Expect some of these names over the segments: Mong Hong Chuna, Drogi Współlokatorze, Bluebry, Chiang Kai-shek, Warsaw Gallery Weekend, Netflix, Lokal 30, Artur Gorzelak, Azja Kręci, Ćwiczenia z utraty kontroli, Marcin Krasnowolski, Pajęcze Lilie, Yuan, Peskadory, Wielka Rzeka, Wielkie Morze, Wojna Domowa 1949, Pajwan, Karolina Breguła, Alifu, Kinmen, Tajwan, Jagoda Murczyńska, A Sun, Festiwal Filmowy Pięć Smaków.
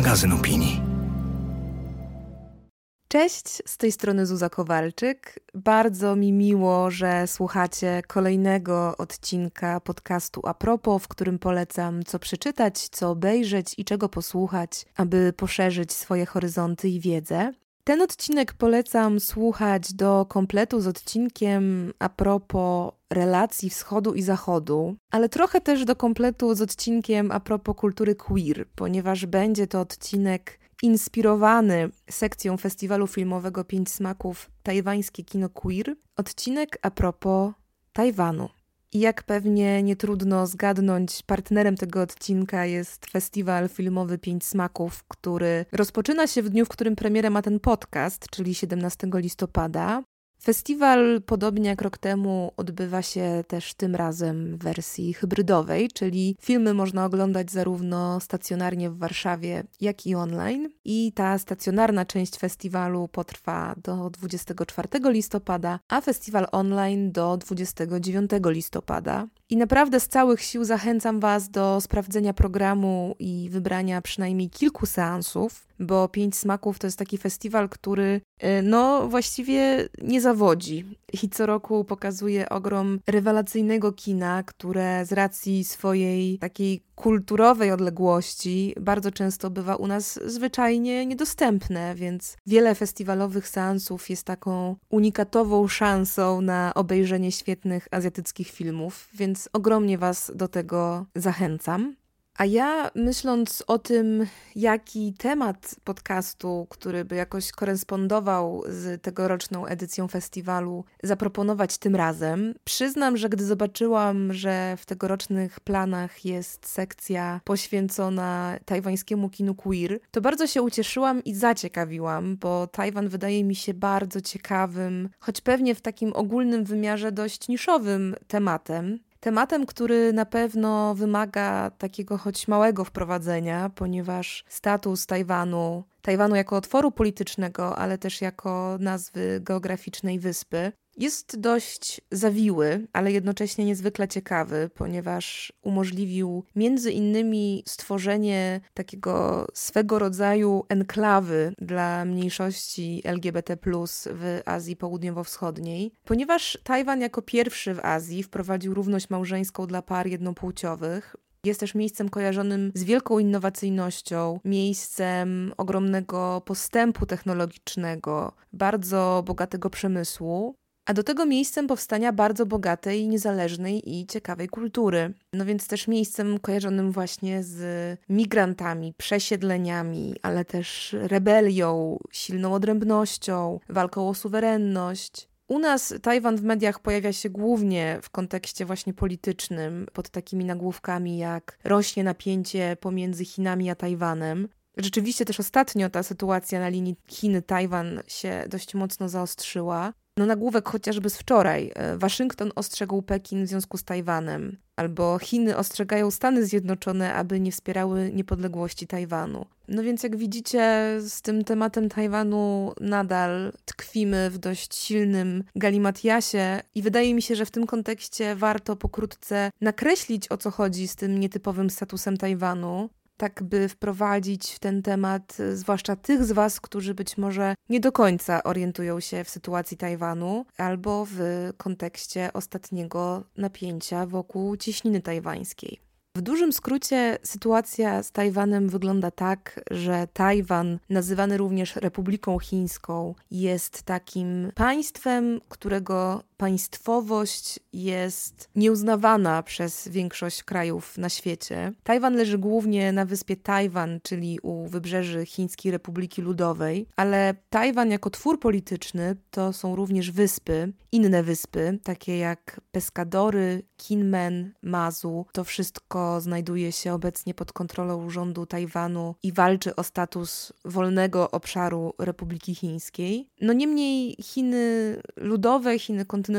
magazyn opinii. Cześć, z tej strony Zuza Kowalczyk. Bardzo mi miło, że słuchacie kolejnego odcinka podcastu A Propos, w którym polecam co przeczytać, co obejrzeć i czego posłuchać, aby poszerzyć swoje horyzonty i wiedzę. Ten odcinek polecam słuchać do kompletu z odcinkiem a propos relacji wschodu i zachodu, ale trochę też do kompletu z odcinkiem a propos kultury queer, ponieważ będzie to odcinek inspirowany sekcją Festiwalu Filmowego Pięć Smaków Tajwańskie Kino Queer, odcinek a propos Tajwanu. I jak pewnie nie trudno zgadnąć, partnerem tego odcinka jest Festiwal Filmowy Pięć Smaków, który rozpoczyna się w dniu, w którym premierę ma ten podcast, czyli 17 listopada. Festiwal, podobnie jak rok temu, odbywa się też tym razem w wersji hybrydowej, czyli filmy można oglądać zarówno stacjonarnie w Warszawie, jak i online. I ta stacjonarna część festiwalu potrwa do 24 listopada, a festiwal online do 29 listopada. I naprawdę z całych sił zachęcam Was do sprawdzenia programu i wybrania przynajmniej kilku seansów, bo Pięć Smaków to jest taki festiwal, który właściwie nie zawodzi i co roku pokazuje ogrom rewelacyjnego kina, które z racji swojej takiej kulturowej odległości bardzo często bywa u nas zwyczajnie niedostępne, więc wiele festiwalowych seansów jest taką unikatową szansą na obejrzenie świetnych azjatyckich filmów, więc ogromnie Was do tego zachęcam. A ja, myśląc o tym, jaki temat podcastu, który by jakoś korespondował z tegoroczną edycją festiwalu, zaproponować tym razem, przyznam, że gdy zobaczyłam, że w tegorocznych planach jest sekcja poświęcona tajwańskiemu kinu queer, to bardzo się ucieszyłam i zaciekawiłam, bo Tajwan wydaje mi się bardzo ciekawym, choć pewnie w takim ogólnym wymiarze dość niszowym tematem. Tematem, który na pewno wymaga takiego choć małego wprowadzenia, ponieważ status Tajwanu jako otworu politycznego, ale też jako nazwy geograficznej wyspy, jest dość zawiły, ale jednocześnie niezwykle ciekawy, ponieważ umożliwił między innymi stworzenie takiego swego rodzaju enklawy dla mniejszości LGBT+ w Azji Południowo-Wschodniej. Ponieważ Tajwan jako pierwszy w Azji wprowadził równość małżeńską dla par jednopłciowych, jest też miejscem kojarzonym z wielką innowacyjnością, miejscem ogromnego postępu technologicznego, bardzo bogatego przemysłu, a do tego miejscem powstania bardzo bogatej, niezależnej i ciekawej kultury. No więc też miejscem kojarzonym właśnie z migrantami, przesiedleniami, ale też rebelią, silną odrębnością, walką o suwerenność. U nas Tajwan w mediach pojawia się głównie w kontekście właśnie politycznym, pod takimi nagłówkami jak rośnie napięcie pomiędzy Chinami a Tajwanem. Rzeczywiście też ostatnio ta sytuacja na linii Chiny-Tajwan się dość mocno zaostrzyła. Nagłówek chociażby z wczoraj. Waszyngton ostrzegł Pekin w związku z Tajwanem. Albo Chiny ostrzegają Stany Zjednoczone, aby nie wspierały niepodległości Tajwanu. No więc jak widzicie, z tym tematem Tajwanu nadal tkwimy w dość silnym galimatiasie i wydaje mi się, że w tym kontekście warto pokrótce nakreślić, o co chodzi z tym nietypowym statusem Tajwanu, tak by wprowadzić w ten temat zwłaszcza tych z Was, którzy być może nie do końca orientują się w sytuacji Tajwanu albo w kontekście ostatniego napięcia wokół cieśniny tajwańskiej. W dużym skrócie sytuacja z Tajwanem wygląda tak, że Tajwan, nazywany również Republiką Chińską, jest takim państwem, którego państwowość jest nieuznawana przez większość krajów na świecie. Tajwan leży głównie na wyspie Tajwan, czyli u wybrzeży Chińskiej Republiki Ludowej, ale Tajwan jako twór polityczny to są również wyspy, inne wyspy, takie jak Peskadory, Kinmen, Mazu. To wszystko znajduje się obecnie pod kontrolą rządu Tajwanu i walczy o status wolnego obszaru Republiki Chińskiej. Niemniej Chiny Ludowe, Chiny kontynentalne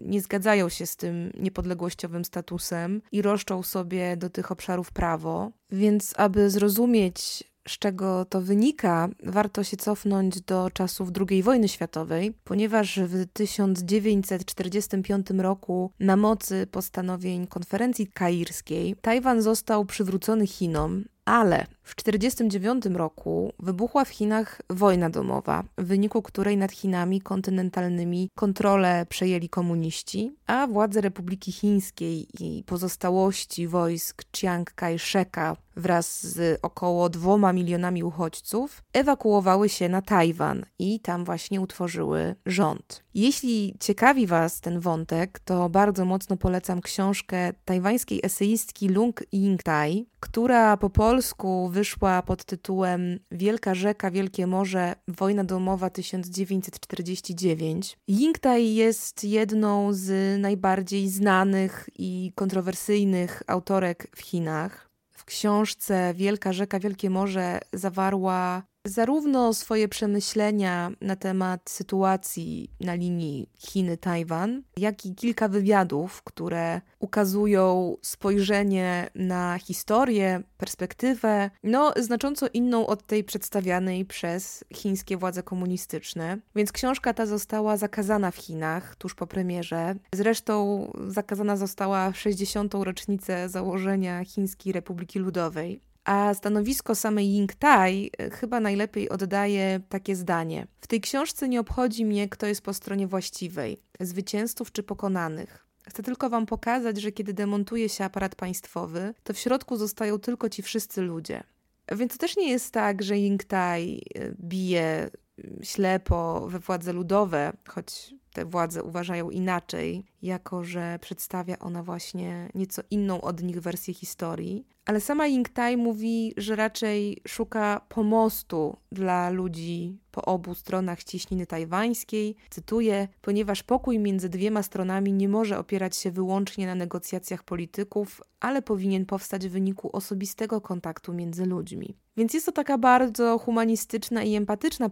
nie zgadzają się z tym niepodległościowym statusem i roszczą sobie do tych obszarów prawo. Więc aby zrozumieć, z czego to wynika, warto się cofnąć do czasów II wojny światowej, ponieważ w 1945 roku na mocy postanowień konferencji kairskiej Tajwan został przywrócony Chinom Ale w 1949 roku wybuchła w Chinach wojna domowa, w wyniku której nad Chinami kontynentalnymi kontrolę przejęli komuniści, a władze Republiki Chińskiej i pozostałości wojsk Chiang Kai-sheka wraz z około 2 milionami uchodźców ewakuowały się na Tajwan i tam właśnie utworzyły rząd. Jeśli ciekawi Was ten wątek, to bardzo mocno polecam książkę tajwańskiej eseistki Lung Ying-tai, która po polsku wyszła pod tytułem Wielka Rzeka, Wielkie Morze, Wojna Domowa 1949. Ying-tai jest jedną z najbardziej znanych i kontrowersyjnych autorek w Chinach. W książce Wielka Rzeka, Wielkie Morze zawarła zarówno swoje przemyślenia na temat sytuacji na linii Chiny-Tajwan, jak i kilka wywiadów, które ukazują spojrzenie na historię, perspektywę, znacząco inną od tej przedstawianej przez chińskie władze komunistyczne. Więc książka ta została zakazana w Chinach tuż po premierze. Zresztą zakazana została w 60. rocznicę założenia Chińskiej Republiki Ludowej. A stanowisko samej Ying-tai chyba najlepiej oddaje takie zdanie. W tej książce nie obchodzi mnie, kto jest po stronie właściwej, zwycięzców czy pokonanych. Chcę tylko wam pokazać, że kiedy demontuje się aparat państwowy, to w środku zostają tylko ci wszyscy ludzie. Więc to też nie jest tak, że Ying-tai bije ślepo we władze ludowe, choć te władze uważają inaczej, jako że przedstawia ona właśnie nieco inną od nich wersję historii. Ale sama Ying-tai mówi, że raczej szuka pomostu dla ludzi po obu stronach cieśniny tajwańskiej. Cytuję, ponieważ pokój między dwiema stronami nie może opierać się wyłącznie na negocjacjach polityków, ale powinien powstać w wyniku osobistego kontaktu między ludźmi. Więc jest to taka bardzo humanistyczna i empatyczna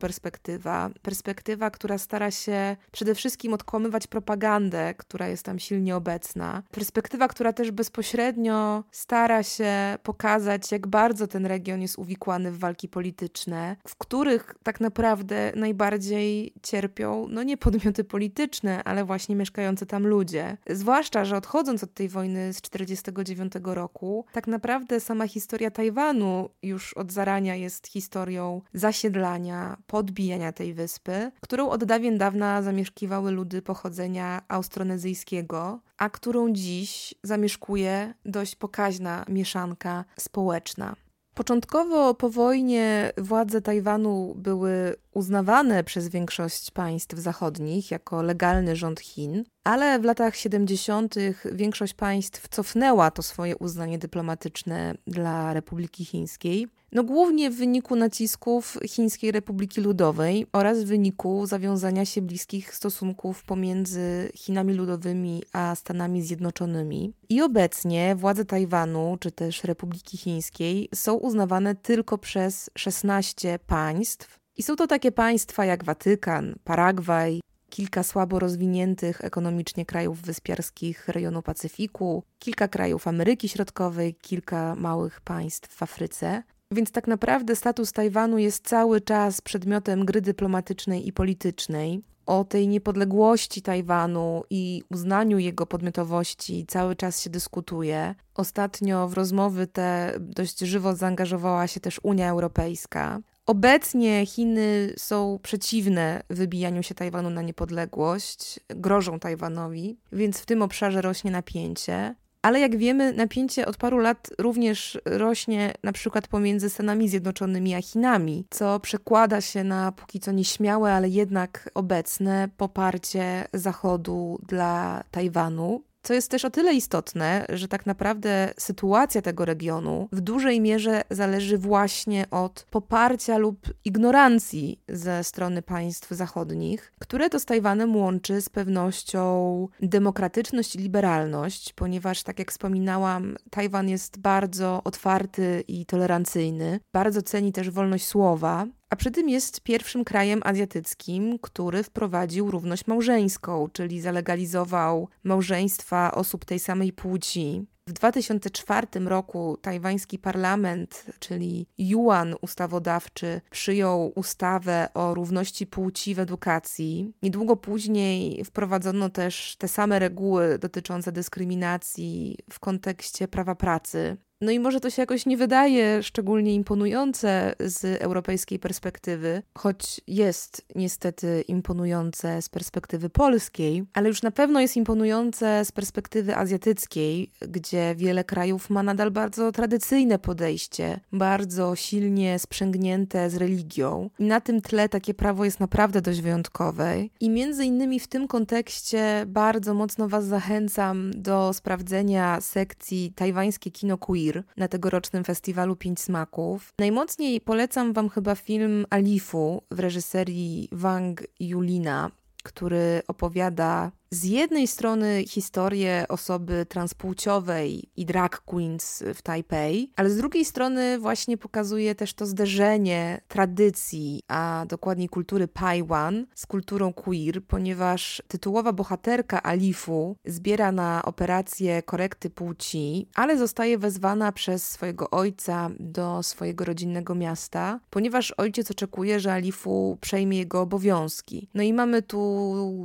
perspektywa, która stara się przede wszystkim odkłamywać propagandę, która jest tam silnie obecna. Perspektywa, która też bezpośrednio stara się pokazać, jak bardzo ten region jest uwikłany w walki polityczne, w których tak naprawdę najbardziej cierpią, nie podmioty polityczne, ale właśnie mieszkający tam ludzie. Zwłaszcza, że odchodząc od tej wojny z 1949 roku, tak naprawdę sama historia Tajwanu już od zarania jest historią zasiedlania, podbijania tej wyspy, którą od dawien dawna zamieszkiwały ludy pochodzenia austronezyjskiego, a którą dziś zamieszkuje dość pokaźna mieszanka społeczna. Początkowo po wojnie władze Tajwanu były uznawane przez większość państw zachodnich jako legalny rząd Chin, ale w latach 70. większość państw cofnęła to swoje uznanie dyplomatyczne dla Republiki Chińskiej. Głównie w wyniku nacisków Chińskiej Republiki Ludowej oraz w wyniku zawiązania się bliskich stosunków pomiędzy Chinami Ludowymi a Stanami Zjednoczonymi. I obecnie władze Tajwanu czy też Republiki Chińskiej są uznawane tylko przez 16 państw. I są to takie państwa jak Watykan, Paragwaj, kilka słabo rozwiniętych ekonomicznie krajów wyspiarskich rejonu Pacyfiku, kilka krajów Ameryki Środkowej, kilka małych państw w Afryce. Więc tak naprawdę status Tajwanu jest cały czas przedmiotem gry dyplomatycznej i politycznej. O tej niepodległości Tajwanu i uznaniu jego podmiotowości cały czas się dyskutuje. Ostatnio w rozmowy te dość żywo zaangażowała się też Unia Europejska. Obecnie Chiny są przeciwne wybijaniu się Tajwanu na niepodległość, grożą Tajwanowi, więc w tym obszarze rośnie napięcie. Ale jak wiemy, napięcie od paru lat również rośnie na przykład pomiędzy Stanami Zjednoczonymi a Chinami, co przekłada się na póki co nieśmiałe, ale jednak obecne poparcie Zachodu dla Tajwanu. Co jest też o tyle istotne, że tak naprawdę sytuacja tego regionu w dużej mierze zależy właśnie od poparcia lub ignorancji ze strony państw zachodnich, które to z Tajwanem łączy z pewnością demokratyczność i liberalność, ponieważ, tak jak wspominałam, Tajwan jest bardzo otwarty i tolerancyjny, bardzo ceni też wolność słowa. A przy tym jest pierwszym krajem azjatyckim, który wprowadził równość małżeńską, czyli zalegalizował małżeństwa osób tej samej płci. W 2004 roku tajwański parlament, czyli Yuan ustawodawczy, przyjął ustawę o równości płci w edukacji. Niedługo później wprowadzono też te same reguły dotyczące dyskryminacji w kontekście prawa pracy. No i może to się jakoś nie wydaje szczególnie imponujące z europejskiej perspektywy, choć jest niestety imponujące z perspektywy polskiej, ale już na pewno jest imponujące z perspektywy azjatyckiej, gdzie wiele krajów ma nadal bardzo tradycyjne podejście, bardzo silnie sprzęgnięte z religią. I na tym tle takie prawo jest naprawdę dość wyjątkowe. I między innymi w tym kontekście bardzo mocno Was zachęcam do sprawdzenia sekcji Tajwańskie Kino Queer na tegorocznym Festiwalu Pięć Smaków. Najmocniej polecam Wam chyba film Alifu w reżyserii Wang Julina, który opowiada z jednej strony historię osoby transpłciowej i drag queens w Tajpej, ale z drugiej strony właśnie pokazuje też to zderzenie tradycji, a dokładniej kultury Pajwan z kulturą queer, ponieważ tytułowa bohaterka Alifu zbiera na operację korekty płci, ale zostaje wezwana przez swojego ojca do swojego rodzinnego miasta, ponieważ ojciec oczekuje, że Alifu przejmie jego obowiązki. No i mamy tu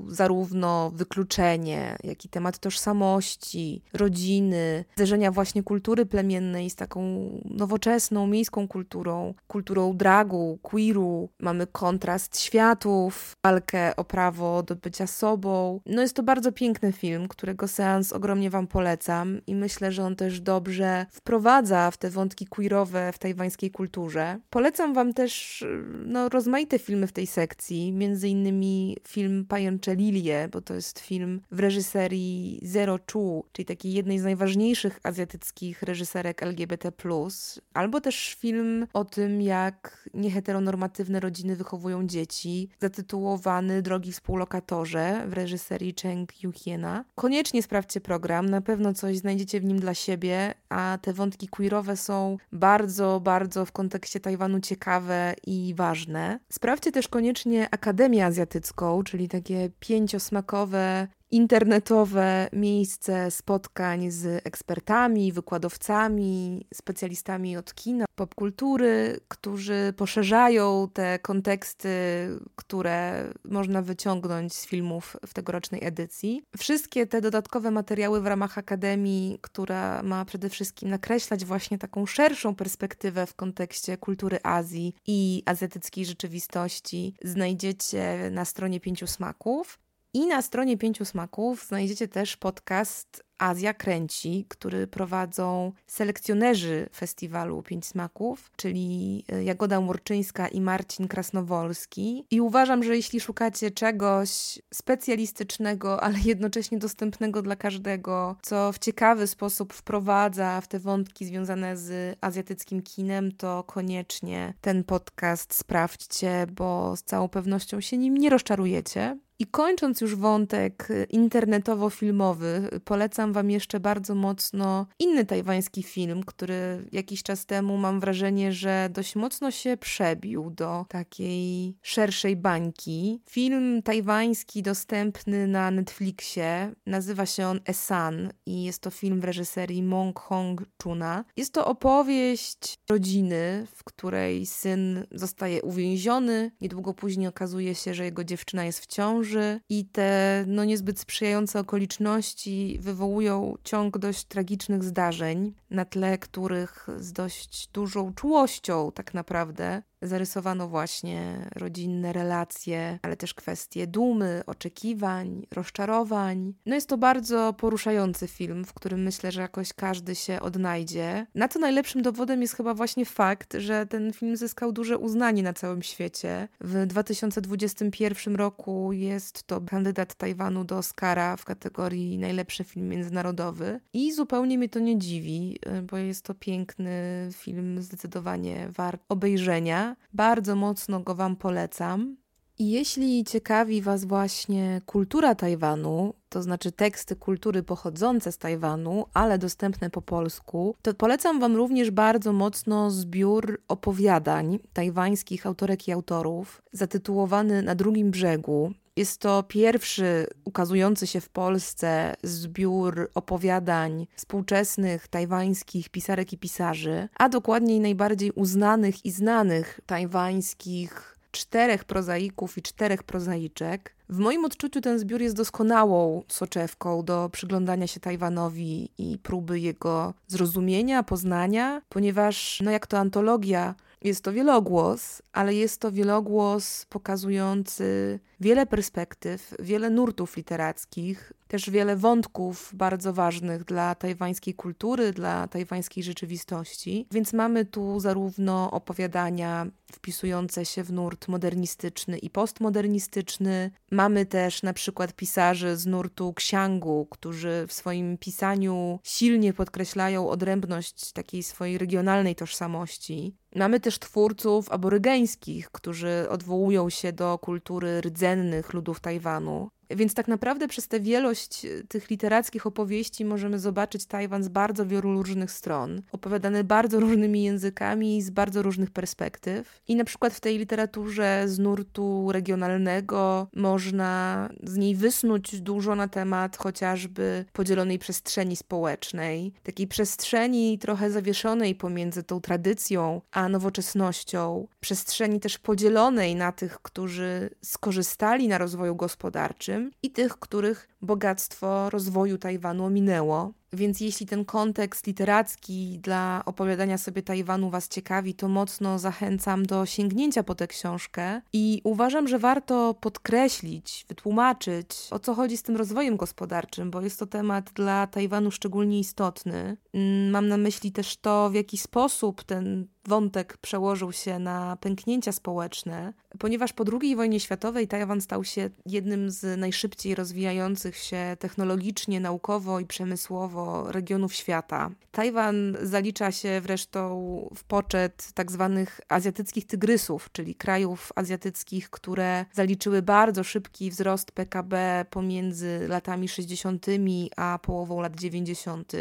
zarówno wykluczenie, jak i temat tożsamości, rodziny, zderzenia właśnie kultury plemiennej z taką nowoczesną, miejską kulturą, kulturą dragu, queeru. Mamy kontrast światów, walkę o prawo do bycia sobą. No jest to bardzo piękny film, którego seans ogromnie Wam polecam i myślę, że on też dobrze wprowadza w te wątki queerowe w tajwańskiej kulturze. Polecam Wam też rozmaite filmy w tej sekcji, między innymi film Pajęcze Lilie, bo to jest film w reżyserii Zero Chou, czyli takiej jednej z najważniejszych azjatyckich reżyserek LGBT+, albo też film o tym, jak nieheteronormatywne rodziny wychowują dzieci, zatytułowany Drogi Współlokatorze w reżyserii Cheng Yu Hiena. Koniecznie sprawdźcie program, na pewno coś znajdziecie w nim dla siebie, a te wątki queerowe są bardzo, bardzo w kontekście Tajwanu ciekawe i ważne. Sprawdźcie też koniecznie Akademię Azjatycką, czyli takie pięciosmakowe internetowe miejsce spotkań z ekspertami, wykładowcami, specjalistami od kina, popkultury, którzy poszerzają te konteksty, które można wyciągnąć z filmów w tegorocznej edycji. Wszystkie te dodatkowe materiały w ramach Akademii, która ma przede wszystkim nakreślać właśnie taką szerszą perspektywę w kontekście kultury Azji i azjatyckiej rzeczywistości, znajdziecie na stronie Pięciu Smaków. I na stronie Pięciu Smaków znajdziecie też podcast Azja Kręci, który prowadzą selekcjonerzy Festiwalu Pięć Smaków, czyli Jagoda Murczyńska i Marcin Krasnowolski. I uważam, że jeśli szukacie czegoś specjalistycznego, ale jednocześnie dostępnego dla każdego, co w ciekawy sposób wprowadza w te wątki związane z azjatyckim kinem, to koniecznie ten podcast sprawdźcie, bo z całą pewnością się nim nie rozczarujecie. I kończąc już wątek internetowo-filmowy, polecam Wam jeszcze bardzo mocno inny tajwański film, który jakiś czas temu, mam wrażenie, że dość mocno się przebił do takiej szerszej bańki. Film tajwański dostępny na Netflixie, nazywa się on A Sun i jest to film w reżyserii Mong Hong Chuna. Jest to opowieść rodziny, w której syn zostaje uwięziony, niedługo później okazuje się, że jego dziewczyna jest w ciąży, i te niezbyt sprzyjające okoliczności wywołują ciąg dość tragicznych zdarzeń, na tle których z dość dużą czułością tak naprawdę zarysowano właśnie rodzinne relacje, ale też kwestie dumy, oczekiwań, rozczarowań. Jest to bardzo poruszający film, w którym myślę, że jakoś każdy się odnajdzie. Na to najlepszym dowodem jest chyba właśnie fakt, że ten film zyskał duże uznanie na całym świecie. W 2021 roku jest to kandydat Tajwanu do Oscara w kategorii najlepszy film międzynarodowy. I zupełnie mnie to nie dziwi, bo jest to piękny film, zdecydowanie wart obejrzenia. Bardzo mocno go Wam polecam. I jeśli ciekawi Was właśnie kultura Tajwanu, to znaczy teksty kultury pochodzące z Tajwanu, ale dostępne po polsku, to polecam Wam również bardzo mocno zbiór opowiadań tajwańskich autorek i autorów, zatytułowany Na drugim brzegu. Jest to pierwszy ukazujący się w Polsce zbiór opowiadań współczesnych tajwańskich pisarek i pisarzy, a dokładniej najbardziej uznanych i znanych tajwańskich 4 prozaików i 4 prozaiczek. W moim odczuciu ten zbiór jest doskonałą soczewką do przyglądania się Tajwanowi i próby jego zrozumienia, poznania, ponieważ jak to antologia, jest to wielogłos, ale jest to wielogłos pokazujący wiele perspektyw, wiele nurtów literackich, też wiele wątków bardzo ważnych dla tajwańskiej kultury, dla tajwańskiej rzeczywistości. Więc mamy tu zarówno opowiadania wpisujące się w nurt modernistyczny i postmodernistyczny. Mamy też na przykład pisarzy z nurtu ksiangu, którzy w swoim pisaniu silnie podkreślają odrębność takiej swojej regionalnej tożsamości. Mamy też twórców aborygeńskich, którzy odwołują się do kultury rdzennych ludów Tajwanu. Więc tak naprawdę przez tę wielość tych literackich opowieści możemy zobaczyć Tajwan z bardzo wielu różnych stron, opowiadany bardzo różnymi językami i z bardzo różnych perspektyw. I na przykład w tej literaturze z nurtu regionalnego można z niej wysnuć dużo na temat chociażby podzielonej przestrzeni społecznej, takiej przestrzeni trochę zawieszonej pomiędzy tą tradycją a nowoczesnością, przestrzeni też podzielonej na tych, którzy skorzystali na rozwoju gospodarczym, i tych, których bogactwo rozwoju Tajwanu ominęło. Więc jeśli ten kontekst literacki dla opowiadania sobie Tajwanu was ciekawi, to mocno zachęcam do sięgnięcia po tę książkę i uważam, że warto podkreślić, wytłumaczyć, o co chodzi z tym rozwojem gospodarczym, bo jest to temat dla Tajwanu szczególnie istotny. Mam na myśli też to, w jaki sposób ten wątek przełożył się na pęknięcia społeczne, ponieważ po II wojnie światowej Tajwan stał się jednym z najszybciej rozwijających się technologicznie, naukowo i przemysłowo regionów świata. Tajwan zalicza się wreszcie w poczet tak zwanych azjatyckich tygrysów, czyli krajów azjatyckich, które zaliczyły bardzo szybki wzrost PKB pomiędzy latami 60. a połową lat 90.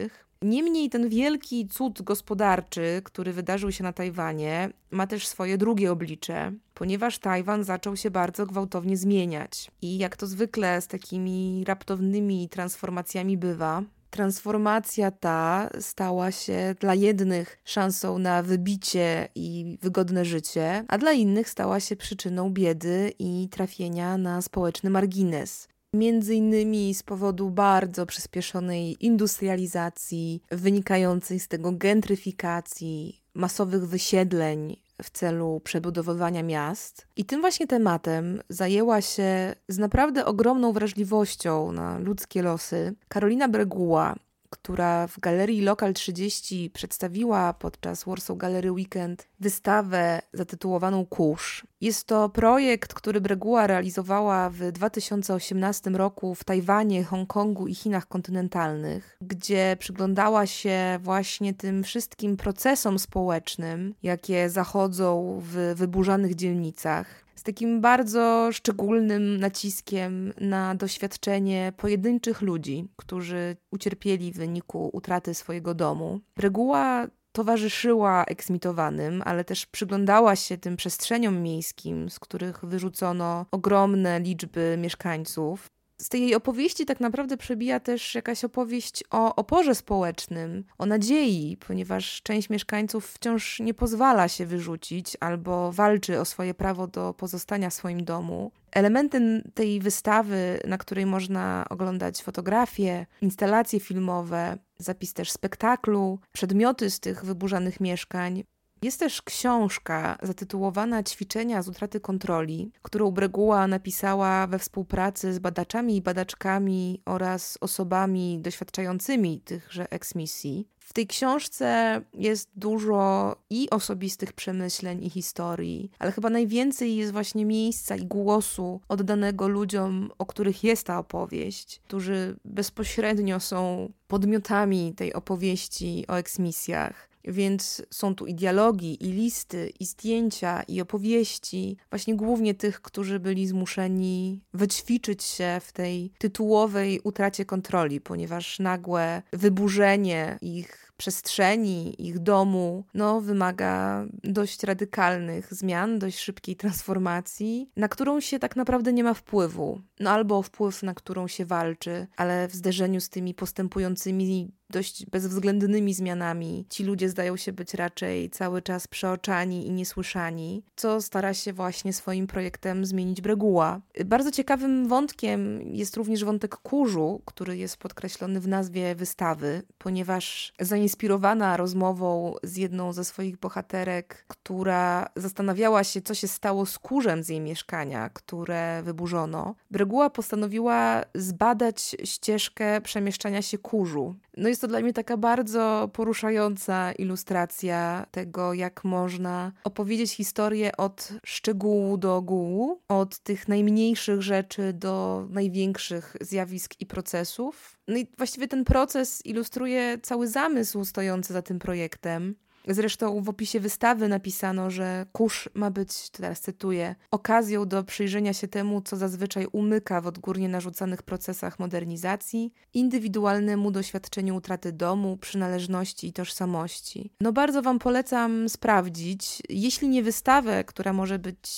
Niemniej ten wielki cud gospodarczy, który wydarzył się na Tajwanie, ma też swoje drugie oblicze, ponieważ Tajwan zaczął się bardzo gwałtownie zmieniać. I jak to zwykle z takimi raptownymi transformacjami bywa, transformacja ta stała się dla jednych szansą na wybicie i wygodne życie, a dla innych stała się przyczyną biedy i trafienia na społeczny margines. Między innymi z powodu bardzo przyspieszonej industrializacji, wynikającej z tego gentryfikacji, masowych wysiedleń w celu przebudowywania miast. I tym właśnie tematem zajęła się z naprawdę ogromną wrażliwością na ludzkie losy Karolina Breguła, która w galerii Lokal 30 przedstawiła podczas Warsaw Gallery Weekend wystawę zatytułowaną Kusz. Jest to projekt, który Breguła realizowała w 2018 roku w Tajwanie, Hongkongu i Chinach kontynentalnych, gdzie przyglądała się właśnie tym wszystkim procesom społecznym, jakie zachodzą w wyburzanych dzielnicach, z takim bardzo szczególnym naciskiem na doświadczenie pojedynczych ludzi, którzy ucierpieli w wyniku utraty swojego domu. Breguła towarzyszyła eksmitowanym, ale też przyglądała się tym przestrzeniom miejskim, z których wyrzucono ogromne liczby mieszkańców. Z tej jej opowieści tak naprawdę przebija też jakaś opowieść o oporze społecznym, o nadziei, ponieważ część mieszkańców wciąż nie pozwala się wyrzucić albo walczy o swoje prawo do pozostania w swoim domu. Elementem tej wystawy, na której można oglądać fotografie, instalacje filmowe, zapis też spektaklu, przedmioty z tych wyburzanych mieszkań, jest też książka zatytułowana Ćwiczenia z utraty kontroli, którą Breguła napisała we współpracy z badaczami i badaczkami oraz osobami doświadczającymi tychże eksmisji. W tej książce jest dużo i osobistych przemyśleń, i historii, ale chyba najwięcej jest właśnie miejsca i głosu oddanego ludziom, o których jest ta opowieść, którzy bezpośrednio są podmiotami tej opowieści o eksmisjach. Więc są tu i dialogi, i listy, i zdjęcia, i opowieści, właśnie głównie tych, którzy byli zmuszeni wyćwiczyć się w tej tytułowej utracie kontroli, ponieważ nagłe wyburzenie ich przestrzeni, ich domu, wymaga dość radykalnych zmian, dość szybkiej transformacji, na którą się tak naprawdę nie ma wpływu. Albo wpływ, na którą się walczy, ale w zderzeniu z tymi postępującymi dość bezwzględnymi zmianami. Ci ludzie zdają się być raczej cały czas przeoczani i niesłyszani, co stara się właśnie swoim projektem zmienić Breguła. Bardzo ciekawym wątkiem jest również wątek kurzu, który jest podkreślony w nazwie wystawy, ponieważ zainspirowana rozmową z jedną ze swoich bohaterek, która zastanawiała się, co się stało z kurzem z jej mieszkania, które wyburzono, Breguła postanowiła zbadać ścieżkę przemieszczania się kurzu. No jest to dla mnie taka bardzo poruszająca ilustracja tego, jak można opowiedzieć historię od szczegółu do ogółu, od tych najmniejszych rzeczy do największych zjawisk i procesów. No i właściwie ten proces ilustruje cały zamysł stojący za tym projektem. Zresztą w opisie wystawy napisano, że Kusz ma być, teraz cytuję, okazją do przyjrzenia się temu, co zazwyczaj umyka w odgórnie narzucanych procesach modernizacji, indywidualnemu doświadczeniu utraty domu, przynależności i tożsamości. No bardzo Wam polecam sprawdzić, jeśli nie wystawę, która może być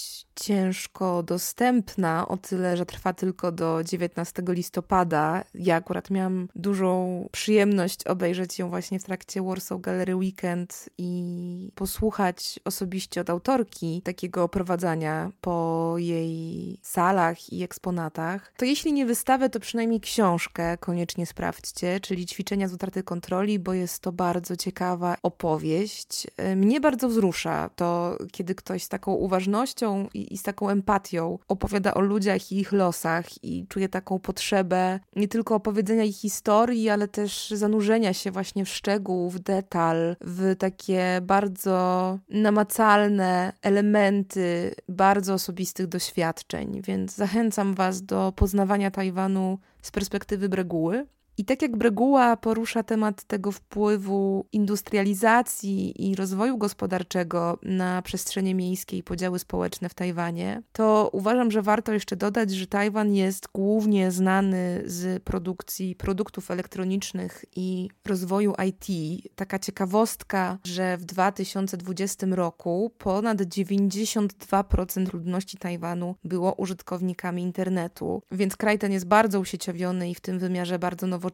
ciężko dostępna, o tyle, że trwa tylko do 19 listopada. Ja akurat miałam dużą przyjemność obejrzeć ją właśnie w trakcie Warsaw Gallery Weekend i posłuchać osobiście od autorki takiego oprowadzania po jej salach i eksponatach. To jeśli nie wystawę, to przynajmniej książkę koniecznie sprawdźcie, czyli Ćwiczenia z utraty kontroli, bo jest to bardzo ciekawa opowieść. Mnie bardzo wzrusza to, kiedy ktoś z taką uważnością i z taką empatią opowiada o ludziach i ich losach i czuje taką potrzebę nie tylko opowiedzenia ich historii, ale też zanurzenia się właśnie w szczegół, w detal, w takie bardzo namacalne elementy bardzo osobistych doświadczeń, więc zachęcam Was do poznawania Tajwanu z perspektywy Breguły. I tak jak Breguła porusza temat tego wpływu industrializacji i rozwoju gospodarczego na przestrzenie miejskie i podziały społeczne w Tajwanie, to uważam, że warto jeszcze dodać, że Tajwan jest głównie znany z produkcji produktów elektronicznych i rozwoju IT. Taka ciekawostka, że w 2020 roku ponad 92% ludności Tajwanu było użytkownikami internetu, więc kraj ten jest bardzo usieciowiony i w tym wymiarze bardzo nowoczesny,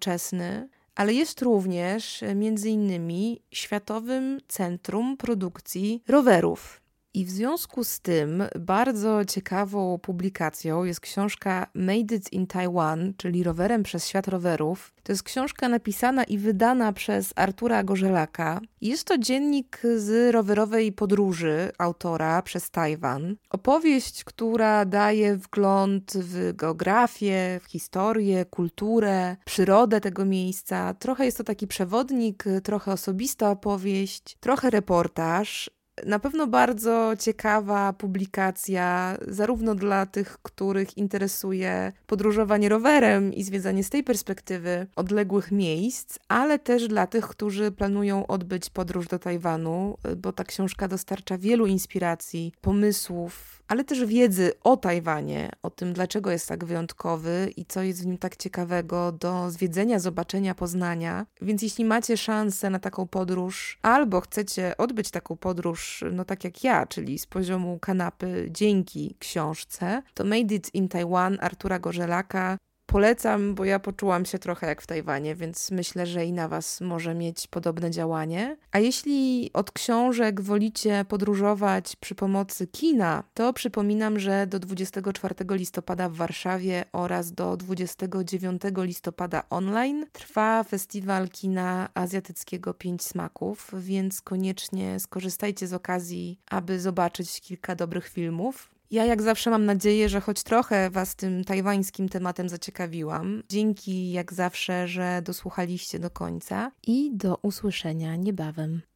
ale jest również m.in. Światowym Centrum Produkcji Rowerów. I w związku z tym bardzo ciekawą publikacją jest książka Made It in Taiwan, czyli Rowerem przez świat rowerów. To jest książka napisana i wydana przez Artura Gorzelaka. Jest to dziennik z rowerowej podróży autora przez Tajwan. Opowieść, która daje wgląd w geografię, w historię, kulturę, przyrodę tego miejsca. Trochę jest to taki przewodnik, trochę osobista opowieść, trochę reportaż. Na pewno bardzo ciekawa publikacja, zarówno dla tych, których interesuje podróżowanie rowerem i zwiedzanie z tej perspektywy odległych miejsc, ale też dla tych, którzy planują odbyć podróż do Tajwanu, bo ta książka dostarcza wielu inspiracji, pomysłów, ale też wiedzy o Tajwanie, o tym, dlaczego jest tak wyjątkowy i co jest w nim tak ciekawego do zwiedzenia, zobaczenia, poznania. Więc jeśli macie szansę na taką podróż albo chcecie odbyć taką podróż, no tak jak ja, czyli z poziomu kanapy dzięki książce, to Made It in Taiwan Artura Gorzelaka polecam, bo ja poczułam się trochę jak w Tajwanie, więc myślę, że i na Was może mieć podobne działanie. A jeśli od książek wolicie podróżować przy pomocy kina, to przypominam, że do 24 listopada w Warszawie oraz do 29 listopada online trwa Festiwal Kina Azjatyckiego Pięć Smaków, więc koniecznie skorzystajcie z okazji, aby zobaczyć kilka dobrych filmów. Ja jak zawsze mam nadzieję, że choć trochę Was tym tajwańskim tematem zaciekawiłam. Dzięki jak zawsze, że dosłuchaliście do końca i do usłyszenia niebawem.